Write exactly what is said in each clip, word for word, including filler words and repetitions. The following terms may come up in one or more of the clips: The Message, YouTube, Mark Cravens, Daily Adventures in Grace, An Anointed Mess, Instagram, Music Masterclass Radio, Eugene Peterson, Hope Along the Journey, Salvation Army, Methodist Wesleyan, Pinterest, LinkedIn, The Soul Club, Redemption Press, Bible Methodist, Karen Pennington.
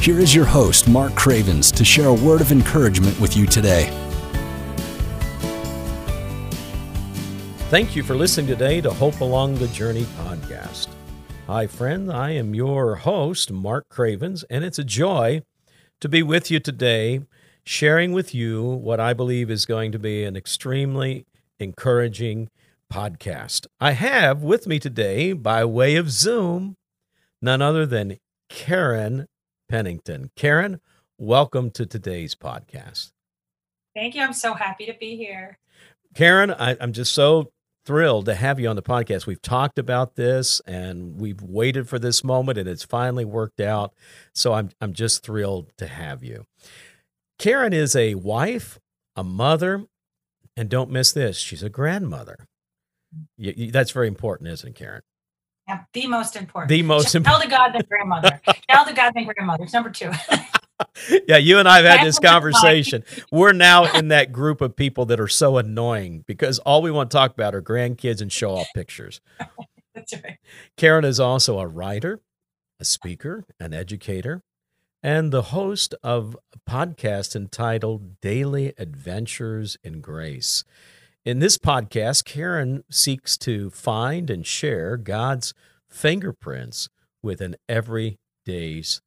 here is your host, Mark Cravens, to share a word of encouragement with you today. Thank you for listening today to Hope Along the Journey podcast. Hi, friend. I am your host, Mark Cravens, and it's a joy to be with you today, sharing with you what I believe is going to be an extremely encouraging podcast. I have with me today, by way of Zoom, none other than Karen Pennington. Karen, welcome to today's podcast. Thank you. I'm so happy to be here. Karen, I, I'm just so thrilled to have you on the podcast. We've talked about this and we've waited for this moment and it's finally worked out. So I'm I'm just thrilled to have you. Karen is a wife, a mother, and don't miss this, she's a grandmother. You, you, that's very important, isn't it, Karen? Yeah, the most important. The most important. Child of God than grandmother. Child of God than grandmother. It's number two. Yeah, you and I have had this conversation. We're now in that group of people that are so annoying because all we want to talk about are grandkids and show off pictures. That's right. Karen is also a writer, a speaker, an educator, and the host of a podcast entitled Daily Adventures in Grace. In this podcast, Karen seeks to find and share God's fingerprints with an everyday's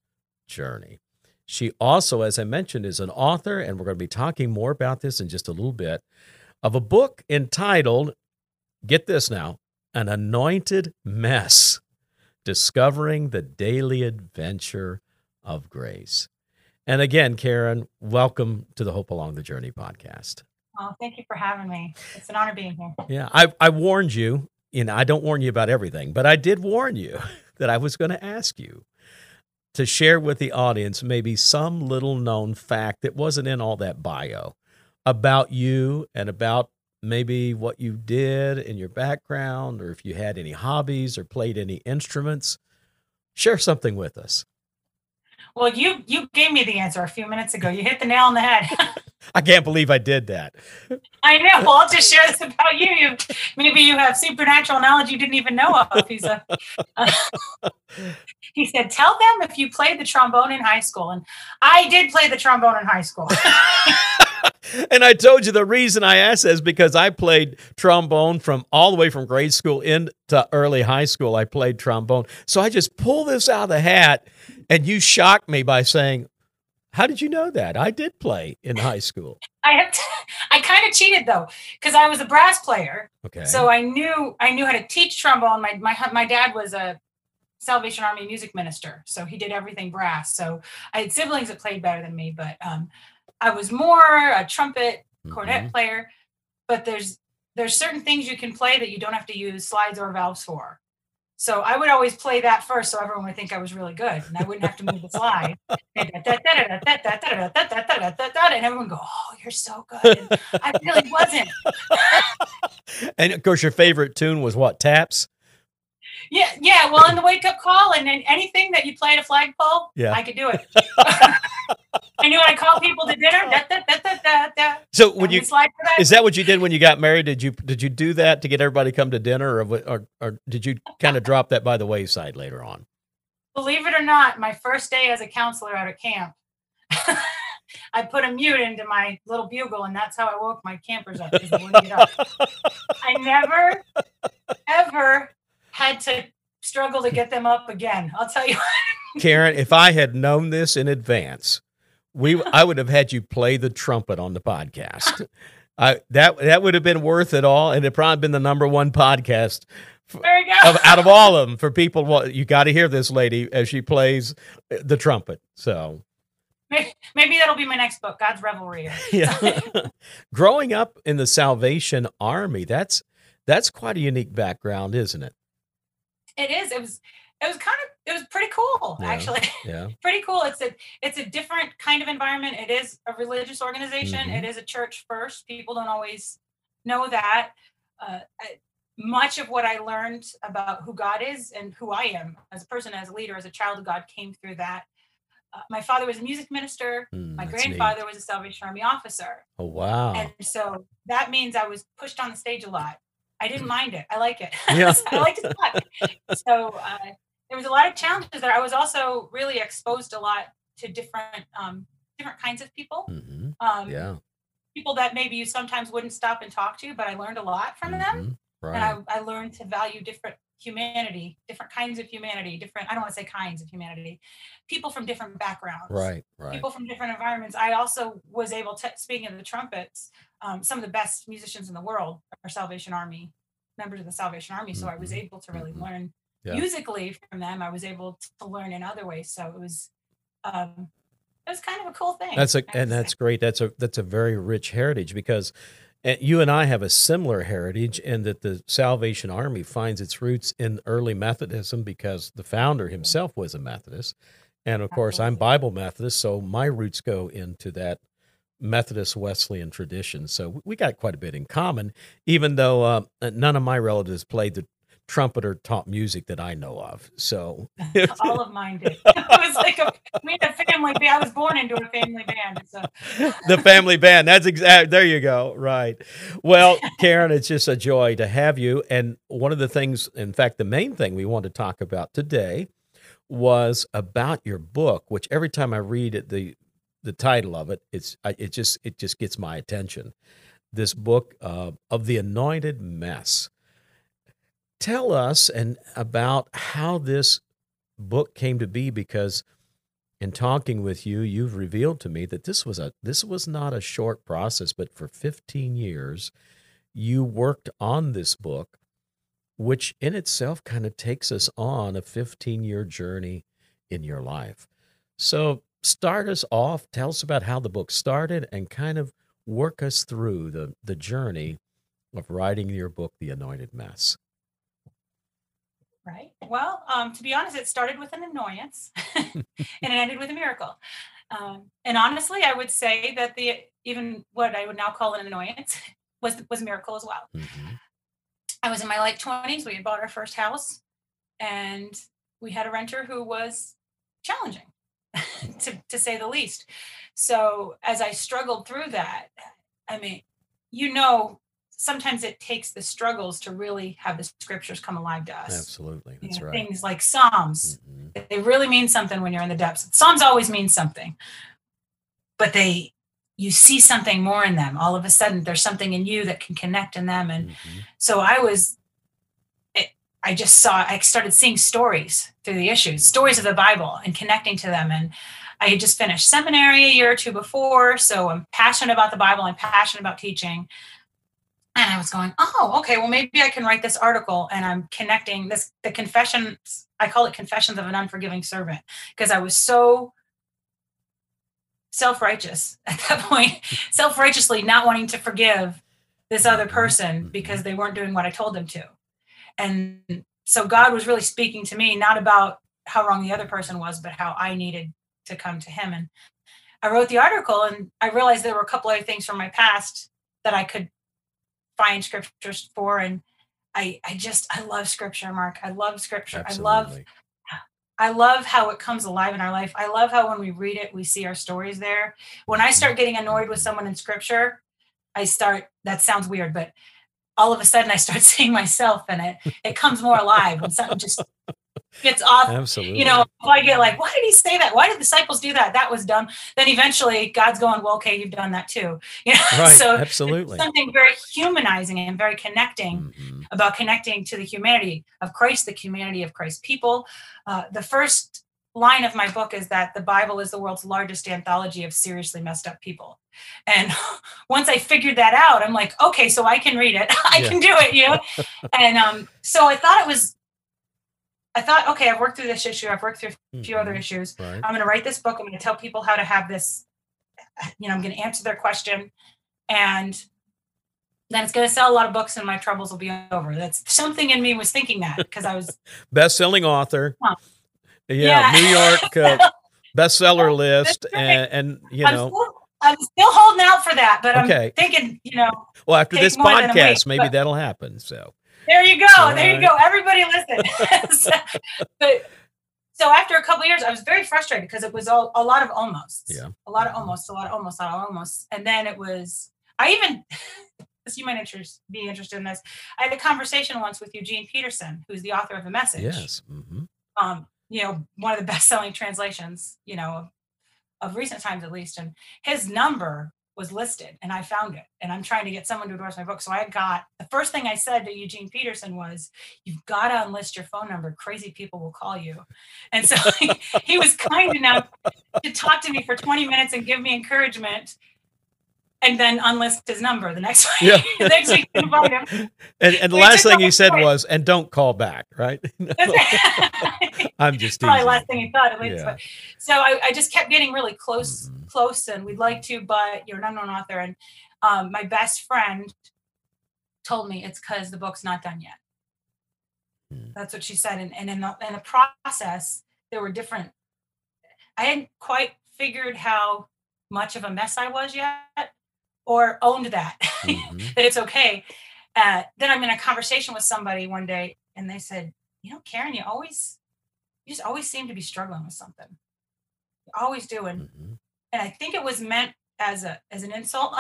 journey. She also, as I mentioned, is an author, and we're going to be talking more about this in just a little bit, of a book entitled, get this now, An Anointed Mess, Discovering the Daily Adventure of Grace. And again, Karen, welcome to the Hope Along the Journey podcast. Oh, thank you for having me. It's an honor being here. Yeah, I, I warned you, and I don't warn you about everything, but I did warn you that I was going to ask you to share with the audience maybe some little-known fact that wasn't in all that bio about you and about maybe what you did in your background or if you had any hobbies or played any instruments. Share something with us. Well, you you gave me the answer a few minutes ago. You hit the nail on the head. I can't believe I did that. I know. Well, I'll just share this about you. you. Maybe you have supernatural knowledge you didn't even know of. He's a, uh, he said, tell them if you played the trombone in high school. And I did play the trombone in high school. And I told you the reason I asked is because I played trombone from all the way from grade school into early high school. I played trombone. So I just pulled this out of the hat, and you shocked me by saying, how did you know that? I did play in high school. I have t- I kind of cheated though, because I was a brass player. Okay. So I knew I knew how to teach trombone. My my my dad was a Salvation Army music minister, so he did everything brass. So I had siblings that played better than me, but um, I was more a trumpet cornet mm-hmm. player. But there's there's certain things you can play that you don't have to use slides or valves for. So I would always play that first so everyone would think I was really good and I wouldn't have to move the slide. And everyone would go, oh, you're so good. And I really wasn't. And, of course, your favorite tune was what, taps? Yeah, yeah. Well, in the wake-up call and in anything that you play at a flagpole, yeah. I could do it. And you want to call people to dinner? Da, da, da, da, da, da. So when you, is that what you did when you got married? Did you did you do that to get everybody to come to dinner, or or, or did you kind of drop that by the wayside later on? Believe it or not, my first day as a counselor out of camp, I put a mute into my little bugle, and that's how I woke my campers up. They wouldn't get up. I never, ever had to struggle to get them up again. I'll tell you what. Karen, if I had known this in advance, We, I would have had you play the trumpet on the podcast. I, that that would have been worth it all, and it probably been the number one podcast for, there you go. Of, out of all of them for people. Well, you got to hear this lady as she plays the trumpet. So maybe, maybe that'll be my next book, God's Revelry. Yeah. Growing up in the Salvation Army, that's that's quite a unique background, isn't it? It is. It was. It was kind of. It was pretty cool. cool, yeah, actually. Yeah. Pretty cool. It's a it's a different kind of environment. It is a religious organization. Mm-hmm. It is a church first. People don't always know that. Uh, I, much of what I learned about who God is and who I am as a person, as a leader, as a child of God came through that. Uh, my father was a music minister. Mm, my grandfather neat. was a Salvation Army officer. Oh, wow. And so that means I was pushed on the stage a lot. I didn't mind it. I like it. Yeah. I like to talk. So uh, there was a lot of challenges there. I was also really exposed a lot to different um, different kinds of people. Mm-hmm. Um, yeah. People that maybe you sometimes wouldn't stop and talk to, but I learned a lot from mm-hmm. them. Right. And I, I learned to value different humanity, different kinds of humanity, different, I don't want to say kinds of humanity, people from different backgrounds, right, right. people from different environments. I also was able to, speaking of the trumpets, um, some of the best musicians in the world are Salvation Army, members of the Salvation Army. So mm-hmm. I was able to really mm-hmm. learn yeah. musically from them. I was able to learn in other ways. So it was, um, it was kind of a cool thing. That's a, and that's great. That's a, that's a very rich heritage, because and you and I have a similar heritage in that the Salvation Army finds its roots in early Methodism, because the founder himself was a Methodist. And of course, I'm Bible Methodist, so my roots go into that Methodist Wesleyan tradition. So we got quite a bit in common, even though uh, none of my relatives played the trumpet or taught music that I know of. So all of mine did. It was like a, we had a family band. I was born into a family band. So. The family band. That's exact. There you go. Right. Well, Karen, it's just a joy to have you. And one of the things, in fact, the main thing we want to talk about today was about your book, which every time I read it, the the title of it, it's it just it just gets my attention. This book uh, of the Anointed Mess. Tell us and about how this book came to be, because in talking with you, you've revealed to me that this was a this was not a short process, but for fifteen years, you worked on this book, which in itself kind of takes us on a fifteen-year journey in your life. So start us off, tell us about how the book started, and kind of work us through the, the journey of writing your book, The Anointed Mess. Right. Well, um, to be honest, it started with an annoyance and it ended with a miracle. Um, and honestly, I would say that the even what I would now call an annoyance was was a miracle as well. Mm-hmm. I was in my late twenties. We had bought our first house and we had a renter who was challenging, to, to say the least. So as I struggled through that, I mean, you know, sometimes it takes the struggles to really have the scriptures come alive to us. Absolutely. That's you know, right. Things like Psalms, mm-hmm. they really mean something when you're in the depths. Psalms always mean something, but they, you see something more in them. All of a sudden there's something in you that can connect in them. And mm-hmm. so I was, it, I just saw, I started seeing stories through the issues, stories of the Bible and connecting to them. And I had just finished seminary a year or two before. So I'm passionate about the Bible. I'm passionate about teaching. And I was going, oh, okay, well, maybe I can write this article. And I'm connecting this, the confession, I call it Confessions of an Unforgiving Servant, because I was so self-righteous at that point, self-righteously not wanting to forgive this other person because they weren't doing what I told them to. And so God was really speaking to me, not about how wrong the other person was, but how I needed to come to him. And I wrote the article and I realized there were a couple other things from my past that I could find scriptures for. And I, I just, I love scripture, Mark. I love scripture. Absolutely. I love, I love how it comes alive in our life. I love how when we read it, we see our stories there. When I start getting annoyed with someone in scripture, I start, that sounds weird, but all of a sudden I start seeing myself in it. It comes more alive when something just gets off. Absolutely. You know, I get like, why did he say that? Why did the disciples do that? That was dumb. Then eventually God's going, well, okay, you've done that too. You know? Right, so absolutely. Something very humanizing and very connecting mm-hmm. about connecting to the humanity of Christ, the humanity of Christ's people. Uh, the first line of my book is that the Bible is the world's largest anthology of seriously messed up people. And once I figured that out, I'm like, okay, so I can read it. I yeah. can do it, you know? And um, so I thought it was I thought, okay, I've worked through this issue. I've worked through a few mm-hmm. other issues. Right. I'm going to write this book. I'm going to tell people how to have this, you know, I'm going to answer their question. And then it's going to sell a lot of books and my troubles will be over. That's something in me was thinking that because I was best-selling author, huh. Yeah, yeah. New York uh, bestseller list, and, and you know. I'm still, I'm still holding out for that, but okay. I'm thinking, you know. Well, after this podcast, week, maybe that'll happen. So there you go. All there right. you go. Everybody listen. so, but, so after a couple of years, I was very frustrated because it was all, a lot of almost. Yeah. A lot of almost, a lot of almost, a lot of almost. And then it was, I even, you might interest, be interested in this. I had a conversation once with Eugene Peterson, who's the author of The Message. Yes. Mm-hmm. Um, you know, one of the best-selling translations, you know, of, of recent times at least. And his number was listed, and I found it. And I'm trying to get someone to endorse my book. So I got, the first thing I said to Eugene Peterson was, you've got to unlist your phone number. Crazy people will call you. And so he, he was kind enough to talk to me for twenty minutes and give me encouragement, and then unlist his number the next week. Yeah. The next week you invite him. And, and the last thing he said point. was, and don't call back, right? No. I'm just probably the last thing he thought, at least. Yeah. But, so I, I just kept getting really close, mm-hmm. close, and we'd like to, but you're an unknown author. And um, my best friend told me it's because the book's not done yet. Mm. That's what she said. And, and in, the, in the process, there were different, I hadn't quite figured how much of a mess I was yet, or owned that, mm-hmm. that it's okay. Uh, then I'm in a conversation with somebody one day, and they said, you know, Karen, you always, you just always seem to be struggling with something. You always do. And, mm-hmm. and I think it was meant as a, as an insult,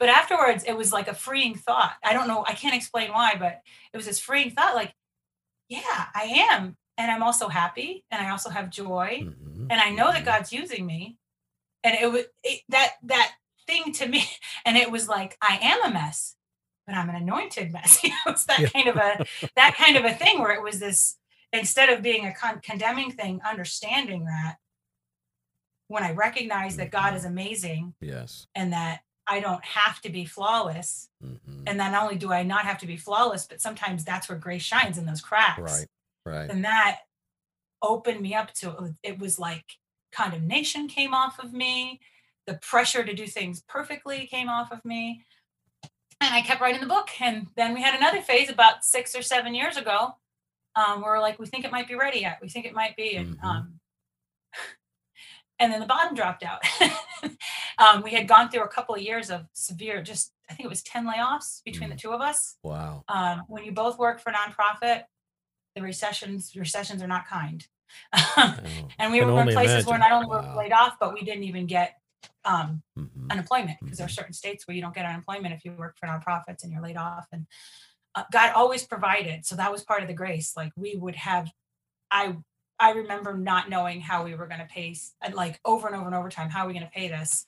but afterwards it was like a freeing thought. I don't know. I can't explain why, but it was this freeing thought, like, yeah, I am. And I'm also happy. And I also have joy. Mm-hmm. And I know that God's using me. And it was it, that, that, thing to me, and it was like, I am a mess, but I'm an anointed mess. You know, it's that yeah. kind of a that kind of a thing where it was this, instead of being a con- condemning thing, understanding that when I recognize mm-hmm. that God is amazing, yes, and that I don't have to be flawless, mm-hmm. and not only do I not have to be flawless, but sometimes that's where grace shines, in those cracks, right, right, and that opened me up to it. Was like condemnation came off of me. The pressure to do things perfectly came off of me, and I kept writing the book. And then we had another phase about six or seven years ago, um, where we're like, we think it might be ready yet. We think it might be, and mm-hmm. um, and then the bottom dropped out. um, we had gone through a couple of years of severe, just I think it was ten layoffs between mm. the two of us. Wow! Um, when you both work for nonprofit, the recessions recessions are not kind, oh, and we were in places imagine. where not only wow. were laid off, but we didn't even get. Um, mm-hmm. unemployment, because mm-hmm. there are certain states where you don't get unemployment if you work for nonprofits and you're laid off. And uh, God always provided. So that was part of the grace. Like we would have, I, I remember not knowing how we were going to pay, like over and over and over time, how are we going to pay this?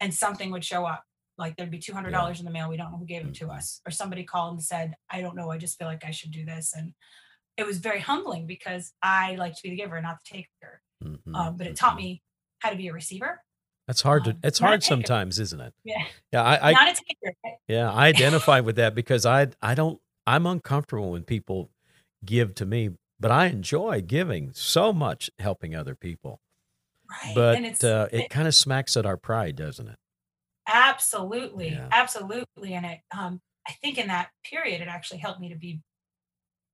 And something would show up. Like there'd be two hundred dollars yeah. in the mail. We don't know who gave mm-hmm. it to us. Or somebody called and said, I don't know. I just feel like I should do this. And it was very humbling because I like to be the giver, not the taker. Mm-hmm. Um, but it taught me how to be a receiver. That's hard to, it's hard sometimes, isn't it? Yeah. Yeah. I, I, Not a taker. Yeah. I identify with that because I, I don't, I'm uncomfortable when people give to me, but I enjoy giving so much, helping other people. Right. But and it's, uh, it, it kind of smacks at our pride, doesn't it? Absolutely. Yeah. Absolutely. And it, um, I think in that period, it actually helped me to be,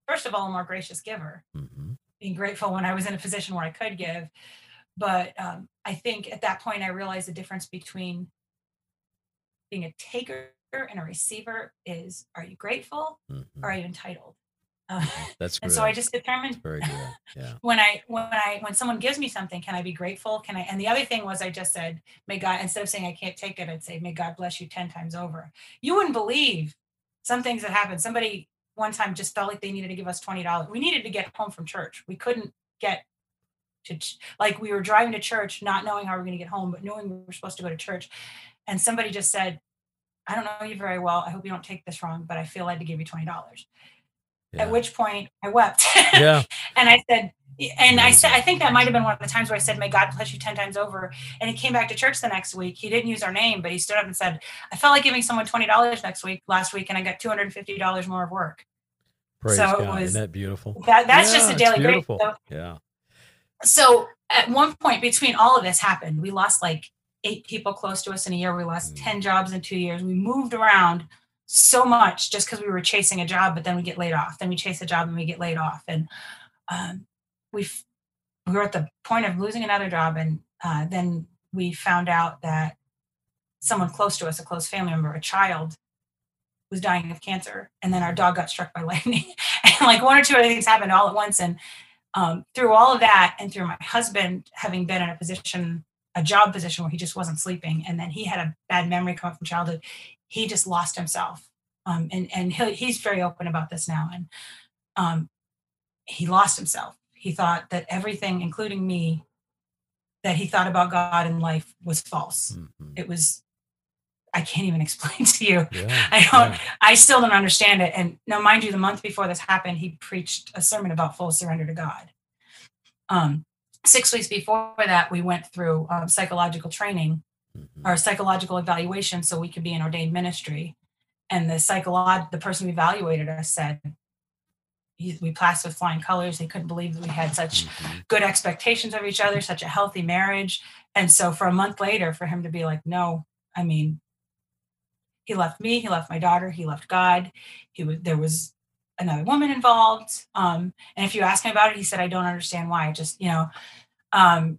first of all, a more gracious giver, mm-hmm. being grateful when I was in a position where I could give. But um, I think at that point, I realized the difference between being a taker and a receiver is, are you grateful mm-hmm. or are you entitled? Uh, That's great. And so I just determined very good. Yeah. when I, when I, when someone gives me something, can I be grateful? Can I, and the other thing was I just said, may God, instead of saying I can't take it, I'd say, may God bless you ten times over. You wouldn't believe some things that happened. Somebody one time just felt like they needed to give us twenty dollars. We needed to get home from church. We couldn't get to like we were driving to church, not knowing how we were going to get home, but knowing we were supposed to go to church. And somebody just said, I don't know you very well. I hope you don't take this wrong, but I feel I had to give you twenty dollars. Yeah. At which point I wept. Yeah. and I said, and I said, I think that might've been one of the times where I said, may God bless you ten times over. And he came back to church the next week. He didn't use our name, but he stood up and said, I felt like giving someone twenty dollars next week, last week, and I got two hundred fifty dollars more of work. Praise so God. It was, isn't that beautiful? That, that's yeah, just a daily grace. So, yeah. So at one point between all of this happened, we lost like eight people close to us in a year. We lost mm. ten jobs in two years. We moved around so much just because we were chasing a job, but then we get laid off. Then we chase a job and we get laid off. And um, we we were at the point of losing another job, and uh, then we found out that someone close to us, a close family member, a child, was dying of cancer. And then our dog got struck by lightning. And like one or two other things happened all at once. And um, through all of that, and through my husband having been in a position, a job position where he just wasn't sleeping, and then he had a bad memory come up from childhood, he just lost himself. Um, and and he, he's very open about this now. And um, he lost himself. He thought that everything, including me, that he thought about God and life was false. Mm-hmm. It was, I can't even explain to you. Yeah, I don't, yeah. I still don't understand it. And now, mind you, the month before this happened, he preached a sermon about full surrender to God. Um, six weeks before that, we went through um, psychological training, mm-hmm. or psychological evaluation, so we could be an ordained ministry. And the psycholog, the person who evaluated us said, we passed with flying colors. They couldn't believe that we had such good expectations of each other, such a healthy marriage. And so for a month later, for him to be like, no, I mean, he left me, he left my daughter, he left God. He was, there was another woman involved. Um, and if you ask him about it, he said, I don't understand why. I just, you know, um,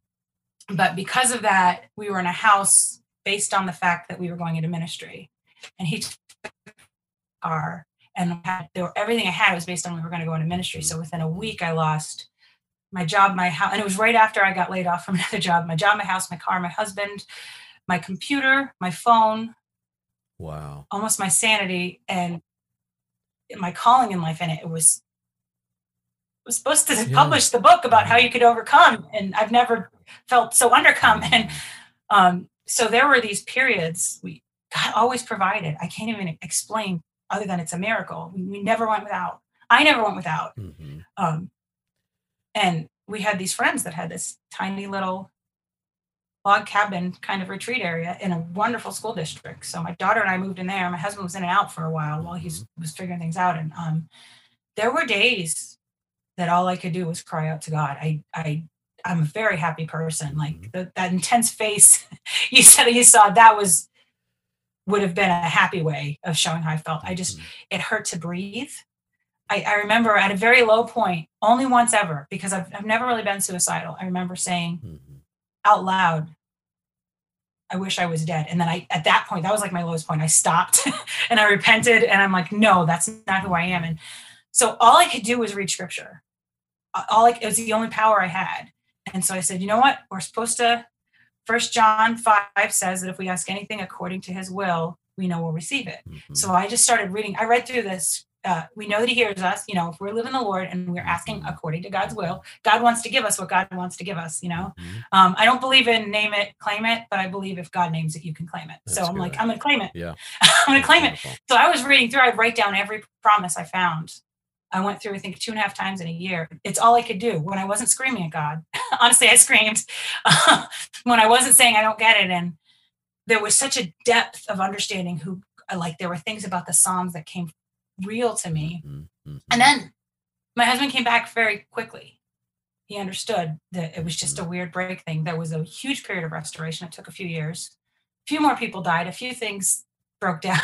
but because of that, we were in a house based on the fact that we were going into ministry. And he took our, and had, there were, everything I had was based on we were going to go into ministry. So within a week, I lost my job, my house, and it was right after I got laid off from another job. My job, my house, my car, my husband, my computer, my phone. Wow. Almost my sanity and my calling in life. And it was, I was supposed to yeah. publish the book about how you could overcome, and I've never felt so undercome. And um, so there were these periods. We God always provided. I can't even explain. Other than it's a miracle. We never went without. I never went without. Mm-hmm. Um, and we had these friends that had this tiny little log cabin kind of retreat area in a wonderful school district. So my daughter and I moved in there. My husband was in and out for a while while he mm-hmm. was figuring things out. And um, there were days that all I could do was cry out to God. I, I, I'm a very happy person. Like mm-hmm. the, that intense face you said you saw, that was, would have been a happy way of showing how I felt. I just, it hurt to breathe. I, I remember at a very low point, only once ever, because I've, I've never really been suicidal. I remember saying mm-hmm. out loud, I wish I was dead. And then I, at that point, that was like my lowest point. I stopped and I repented, and I'm like, no, that's not who I am. And so all I could do was read scripture. All I, it was the only power I had. And so I said, you know what? We're supposed to, First John five says that if we ask anything according to his will, we know we'll receive it. Mm-hmm. So I just started reading. I read through this. Uh, we know that he hears us. You know, if we're living the Lord and we're asking according to God's will, God wants to give us what God wants to give us, you know. Mm-hmm. Um, I don't believe in name it, claim it, but I believe if God names it, you can claim it. That's so I'm good. Like, I'm going to claim it. Yeah, I'm going to claim wonderful. It. So I was reading through. I'd write down every promise I found. I went through, I think, two and a half times in a year. It's all I could do when I wasn't screaming at God. Honestly, I screamed when I wasn't saying I don't get it. And there was such a depth of understanding who, like, there were things about the Psalms that came real to me. Mm-hmm. And then my husband came back very quickly. He understood that it was just a weird break thing. There was a huge period of restoration. It took a few years. A few more people died. A few things broke down.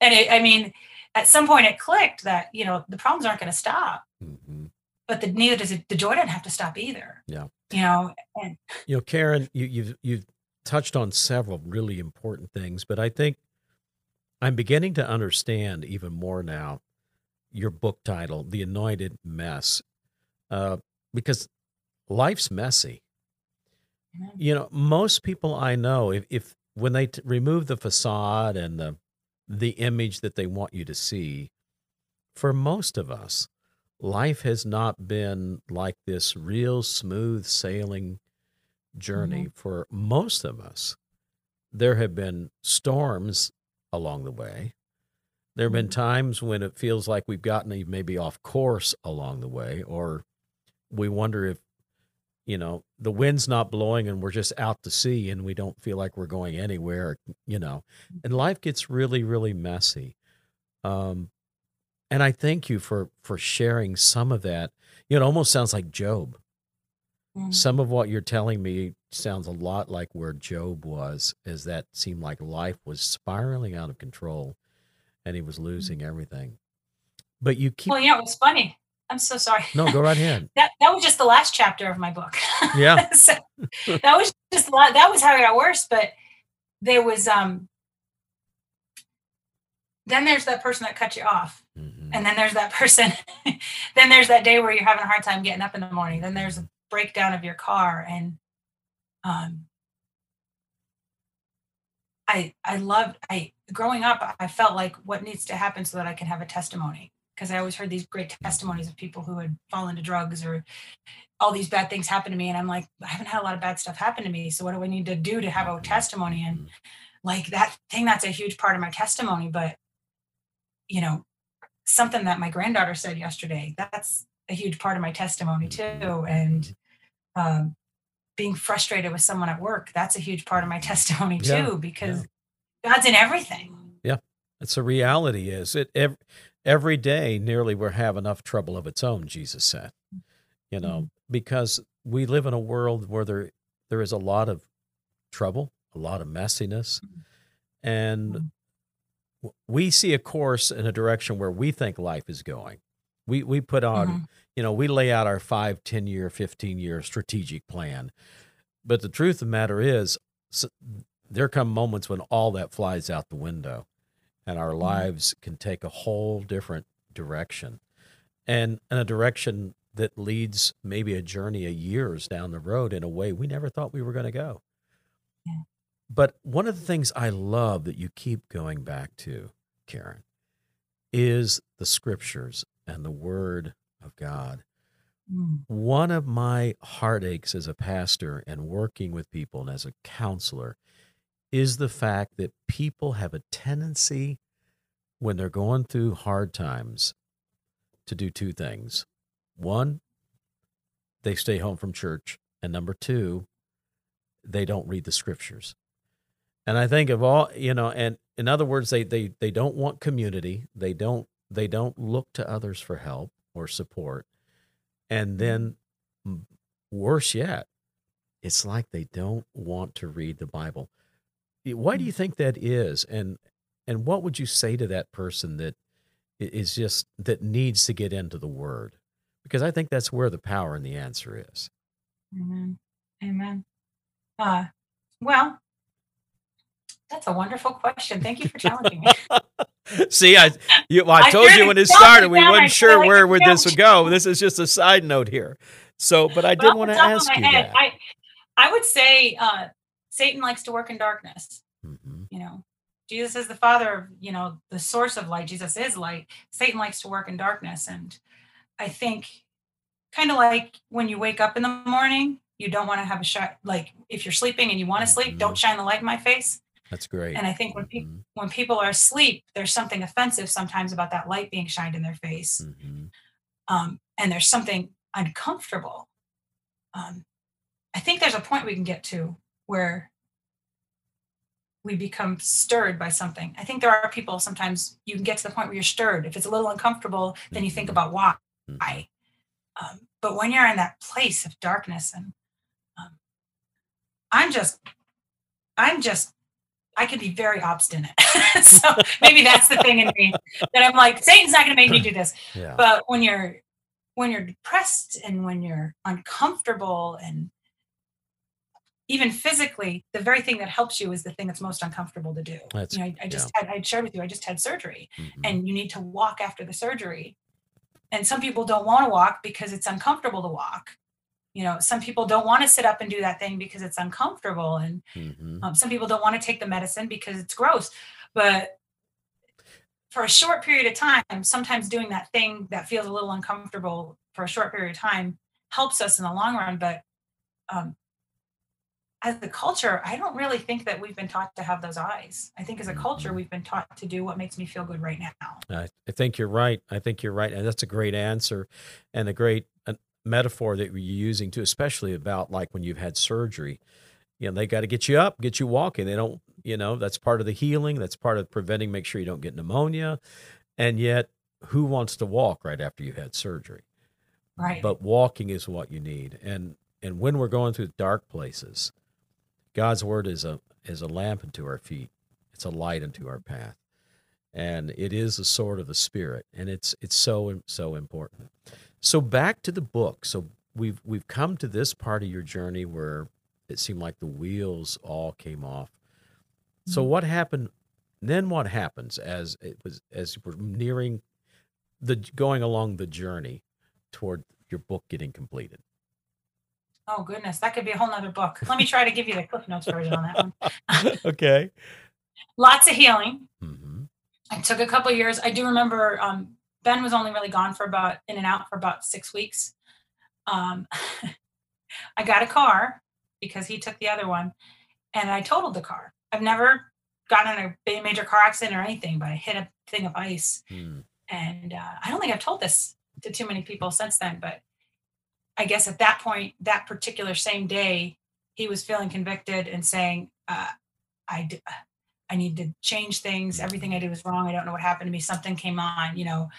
And it, I mean, at some point it clicked that, you know, the problems aren't going to stop, mm-hmm. but the, neither does it, the joy doesn't have to stop either. Yeah. You know, and you know, Karen, you, you've, you've touched on several really important things, but I think I'm beginning to understand even more now your book title, The Anointed Mess, uh, because life's messy. Mm-hmm. You know, most people I know, if, if when they t- remove the facade and the, the image that they want you to see, for most of us, life has not been like this real smooth sailing journey. Mm-hmm. For most of us, there have been storms along the way. There have been times when it feels like we've gotten maybe off course along the way, or we wonder if, you know, the wind's not blowing and we're just out to sea and we don't feel like we're going anywhere, you know, and life gets really, really messy. Um, and I thank you for, for sharing some of that. You know, it almost sounds like Job. Mm-hmm. Some of what you're telling me sounds a lot like where Job was, as that seemed like life was spiraling out of control and he was losing mm-hmm. everything. But you keep, well, yeah, it was funny. I'm so sorry. No, go right ahead. that that was just the last chapter of my book. Yeah. So that was just that was how it got worse. But there was um. Then there's that person that cut you off, mm-hmm. and then there's that person. Then there's that day where you're having a hard time getting up in the morning. Then there's a breakdown of your car, and um. I I loved I growing up. I felt like what needs to happen so that I can have a testimony. Because I always heard these great testimonies of people who had fallen to drugs or all these bad things happened to me. And I'm like, I haven't had a lot of bad stuff happen to me. So what do I need to do to have a testimony? And like that thing, that's a huge part of my testimony. But, you know, something that my granddaughter said yesterday, that's a huge part of my testimony too. And um, being frustrated with someone at work, that's a huge part of my testimony too, yeah, because yeah. God's in everything. Yeah, it's a reality, is it? Every, Every day, nearly, we have enough trouble of its own, Jesus said, you know, mm-hmm. because we live in a world where there there is a lot of trouble, a lot of messiness, mm-hmm. and we see a course in a direction where we think life is going. We we put on, mm-hmm. you know, we lay out our five, ten-year, fifteen-year strategic plan, but the truth of the matter is so, there come moments when all that flies out the window. And our lives can take a whole different direction, and, and a direction that leads maybe a journey of years down the road in a way we never thought we were going to go. Yeah. But one of the things I love that you keep going back to, Karen, is the scriptures and the Word of God. Mm. One of my heartaches as a pastor and working with people and as a counselor is the fact that people have a tendency when they're going through hard times to do two things. One, they stay home from church. And number two, they don't read the scriptures. And I think of all, you know, and in other words, they they they don't want community. They don't they don't look to others for help or support. And then worse yet, it's like they don't want to read the Bible. Why do you think that is? And and what would you say to that person that is just, that needs to get into the Word? Because I think that's where the power and the answer is. Amen. Amen. Uh, well, that's a wonderful question. Thank you for challenging me. See, I you, well, I told I you when it started, we weren't sure like where would this would go. This is just a side note here. So, but I did well, want to ask you head, that. I, I would say... Uh, Satan likes to work in darkness, mm-hmm. you know, Jesus is the father of, you know, the source of light. Jesus is light. Satan likes to work in darkness. And I think kind of like when you wake up in the morning, you don't want to have a shot. Like if you're sleeping and you want to sleep, mm-hmm. don't shine the light in my face. That's great. And I think when, pe- mm-hmm. when people are asleep, there's something offensive sometimes about that light being shined in their face. Mm-hmm. Um, and there's something uncomfortable. Um, I think there's a point we can get to where we become stirred by something. I think there are people sometimes you can get to the point where you're stirred. If it's a little uncomfortable, then you think about why. Um, but when you're in that place of darkness and um, I'm just, I'm just, I can be very obstinate. So maybe that's the thing in me that I'm like, Satan's not going to make me do this. Yeah. But when you're, when you're depressed and when you're uncomfortable and even physically, the very thing that helps you is the thing that's most uncomfortable to do. That's, you know, I, I just yeah. had, I shared with you, I just had surgery mm-hmm. and you need to walk after the surgery. And some people don't want to walk because it's uncomfortable to walk. You know, some people don't want to sit up and do that thing because it's uncomfortable. And mm-hmm. um, some people don't want to take the medicine because it's gross. But for a short period of time, sometimes doing that thing that feels a little uncomfortable for a short period of time helps us in the long run. But, um, as a culture, I don't really think that we've been taught to have those eyes. I think as a culture, we've been taught to do what makes me feel good right now. I, I think you're right. I think you're right. And that's a great answer and a great uh, metaphor that you're using too, especially about like when you've had surgery, you know, they got to get you up, get you walking. They don't, you know, that's part of the healing. That's part of preventing, make sure you don't get pneumonia. And yet who wants to walk right after you've had surgery? Right. But walking is what you need. And, and when we're going through dark places, God's word is a is a lamp unto our feet. It's a light unto our path. And it is the sword of the Spirit. And it's it's so, so important. So back to the book. So we've we've come to this part of your journey where it seemed like the wheels all came off. So what happened? Then what happens as it was as we're nearing the going along the journey toward your book getting completed? Oh goodness, that could be a whole nother book. Let me try to give you the Cliff Notes version on that one. Okay. Lots of healing. Mm-hmm. It took a couple of years. I do remember um, Ben was only really gone for about in and out for about six weeks. Um, I got a car because he took the other one, and I totaled the car. I've never gotten in a major car accident or anything, but I hit a thing of ice. Mm. And uh, I don't think I've told this to too many people since then, but I guess at that point, that particular same day, he was feeling convicted and saying, uh, I, d- I need to change things. Everything I did was wrong. I don't know what happened to me. Something came on, you know,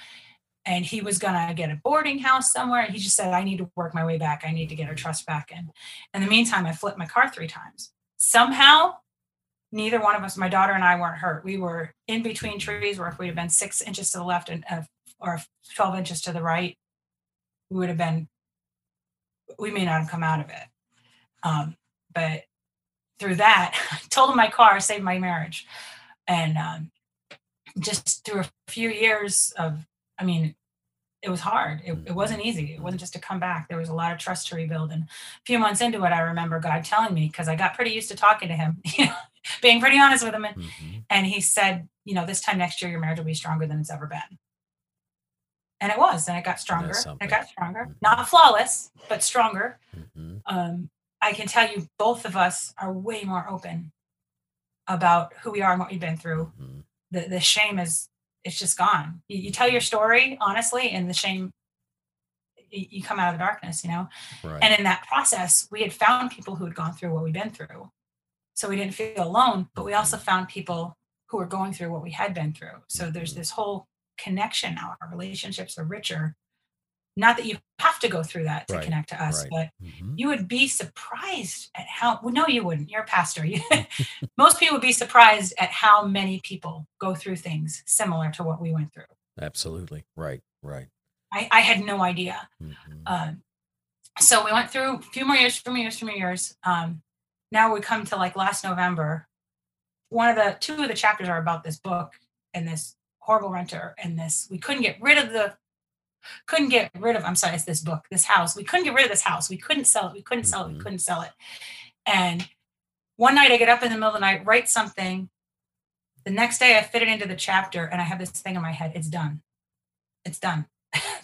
and he was going to get a boarding house somewhere. And he just said, I need to work my way back. I need to get our trust back in. In the meantime, I flipped my car three times. Somehow, neither one of us, my daughter and I, weren't hurt. We were in between trees, where if we'd have been six inches to the left and uh, or twelve inches to the right, we would have been, we may not have come out of it. Um, but through that, I totaled my car, saved my marriage. And um, just through a few years of, I mean, it was hard. It, it wasn't easy. It wasn't just to come back. There was a lot of trust to rebuild. And a few months into it, I remember God telling me, because I got pretty used to talking to him, you know, being pretty honest with him. And, mm-hmm. and he said, you know, this time next year, your marriage will be stronger than it's ever been. And it was, and it got stronger. And it got stronger, mm-hmm. not flawless, but stronger. Mm-hmm. Um, I can tell you both of us are way more open about who we are and what we've been through. Mm-hmm. The the shame is, it's just gone. You, you tell your story, honestly, and the shame, you, you come out of the darkness, you know? Right. And in that process, we had found people who had gone through what we've been through. So we didn't feel alone, but we also found people who were going through what we had been through. So there's this whole connection now. Our relationships are richer. Not that you have to go through that to right, connect to us, right. but mm-hmm. you would be surprised at how, well, no, you wouldn't. You're a pastor. You, most people would be surprised at how many people go through things similar to what we went through. Absolutely. Right. Right. I, I had no idea. Mm-hmm. Um, so we went through a few more years, few more years, few more years. Um, Now we come to like last November. One of the two of the chapters are about this book and this horrible renter and this. We couldn't get rid of the, couldn't get rid of. I'm sorry, it's this book, this house. We couldn't get rid of this house. We couldn't sell it. We couldn't sell it. We couldn't sell it. And one night I get up in the middle of the night, write something. The next day I fit it into the chapter and I have this thing in my head. It's done. It's done.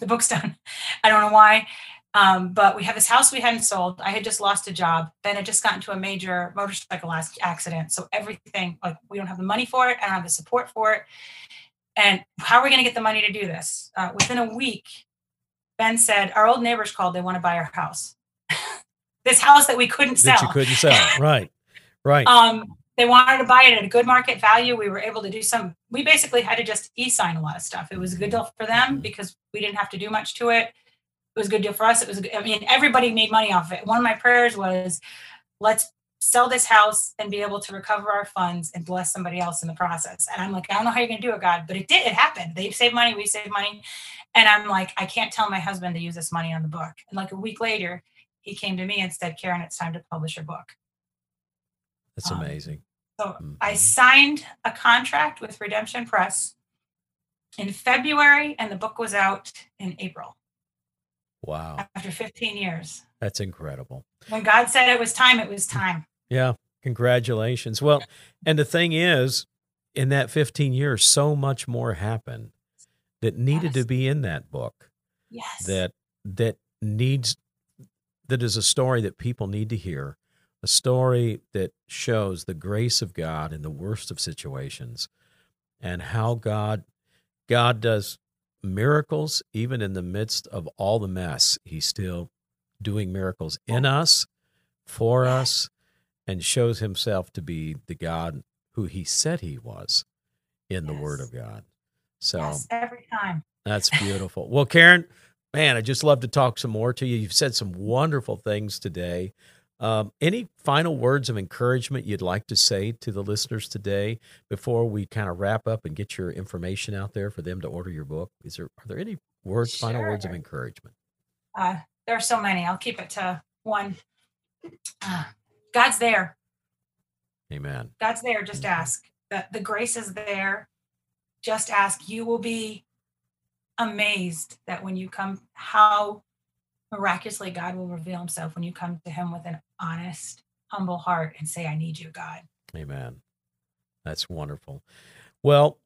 The book's done. I don't know why. Um, but we have this house we hadn't sold. I had just lost a job. Ben had just gotten into a major motorcycle accident. So everything, like we don't have the money for it. I don't have the support for it. And how are we going to get the money to do this? Uh, within a week, Ben said, our old neighbors called. They want to buy our house. This house that we couldn't sell. That you couldn't sell. Right. Right. Um, they wanted to buy it at a good market value. We were able to do some. We basically had to just e-sign a lot of stuff. It was a good deal for them because we didn't have to do much to it. It was a good deal for us. It was, I mean, everybody made money off of it. One of my prayers was, let's sell this house and be able to recover our funds and bless somebody else in the process. And I'm like, I don't know how you're going to do it, God, but it did. It happened. They saved money. We saved money. And I'm like, I can't tell my husband to use this money on the book. And like a week later, he came to me and said, Karen, it's time to publish your book. That's um, amazing. So mm-hmm. I signed a contract with Redemption Press in February and the book was out in April. Wow. After fifteen years. That's incredible. When God said it was time, it was time. Yeah. Congratulations. Well, and the thing is, in that fifteen years, so much more happened that needed yes. to be in that book. Yes. That, that needs, that is a story that people need to hear, a story that shows the grace of God in the worst of situations and how God, God does miracles, even in the midst of all the mess. He's still doing miracles in us, for us, and shows himself to be the God who he said he was in the yes. Word of God. So yes, every time. That's beautiful. Well, Karen, man, I just love to talk some more to you. You've said some wonderful things today. Um, any final words of encouragement you'd like to say to the listeners today before we kind of wrap up and get your information out there for them to order your book? Is there, are there any words, sure. final words of encouragement? Uh, there are so many. I'll keep it to one. Uh, God's there. Amen. God's there. Just Amen. Ask. The, the grace is there. Just ask. You will be amazed that when you come, how miraculously God will reveal himself when you come to him with an honest, humble heart and say, I need you, God. Amen. That's wonderful. Well,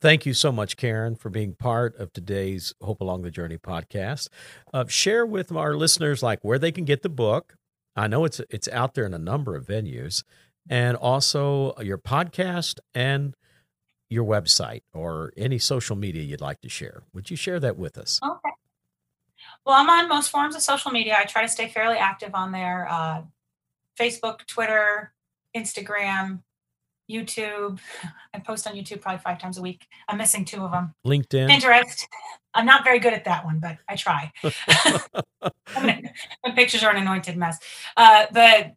thank you so much, Karen, for being part of today's Hope Along the Journey podcast. Uh, share with our listeners like where they can get the book. I know it's it's out there in a number of venues, and also your podcast and your website or any social media you'd like to share. Would you share that with us? Okay. Well, I'm on most forms of social media. I try to stay fairly active on there. Uh, Facebook, Twitter, Instagram, YouTube. I post on YouTube probably five times a week. I'm missing two of them. LinkedIn. Pinterest. I'm not very good at that one, but I try. My pictures are an anointed mess. Uh, but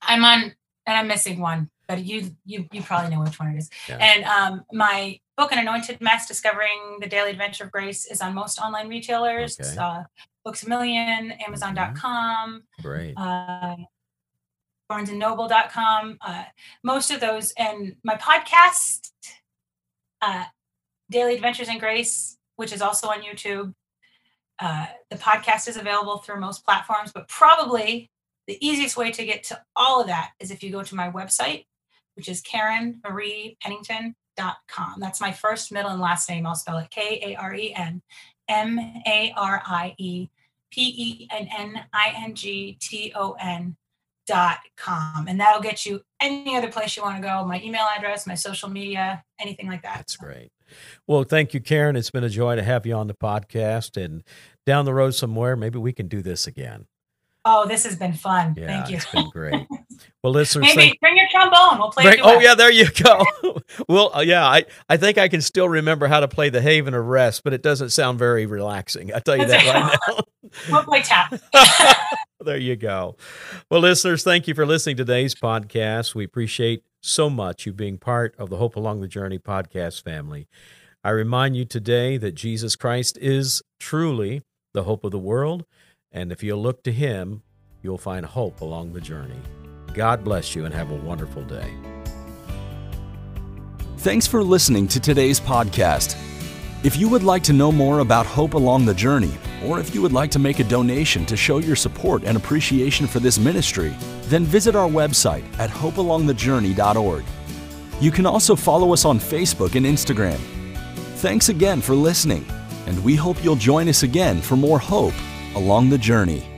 I'm on, and I'm missing one, but you you you probably know which one it is. Yeah. And um, my book, An Anointed Mess, Discovering the Daily Adventure of Grace, is on most online retailers. Okay. Uh, Books A Million, Amazon dot com. Mm-hmm. Great. Uh, barnes and noble dot com, uh, most of those. And my podcast, uh, Daily Adventures in Grace, which is also on YouTube. Uh, the podcast is available through most platforms, but probably the easiest way to get to all of that is if you go to my website, which is Karen Marie Pennington dot com. That's my first, middle, and last name. I'll spell it K A R E N M A R I E P E N N I N G T O N. Dot com, and that'll get you any other place you want to go. My email address, my social media, anything like that. That's great. Well, thank you, Karen. It's been a joy to have you on the podcast, and down the road somewhere, maybe we can do this again. Oh, this has been fun. Yeah, thank you. It's been great. Well, listeners, maybe thank- bring your trombone. We'll play. Bring- oh yeah, there you go. Well, uh, yeah, I, I think I can still remember how to play the Haven of Rest, but it doesn't sound very relaxing. I tell you that right now. We'll play tap. There you go. Well, listeners, thank you for listening to today's podcast. We appreciate so much you being part of the Hope Along the Journey podcast family. I remind you today that Jesus Christ is truly the hope of the world, and if you'll look to him, you'll find hope along the journey. God bless you and have a wonderful day. Thanks for listening to today's podcast. If you would like to know more about Hope Along the Journey, or if you would like to make a donation to show your support and appreciation for this ministry, then visit our website at hope along the journey dot org. You can also follow us on Facebook and Instagram. Thanks again for listening, and we hope you'll join us again for more Hope Along the Journey.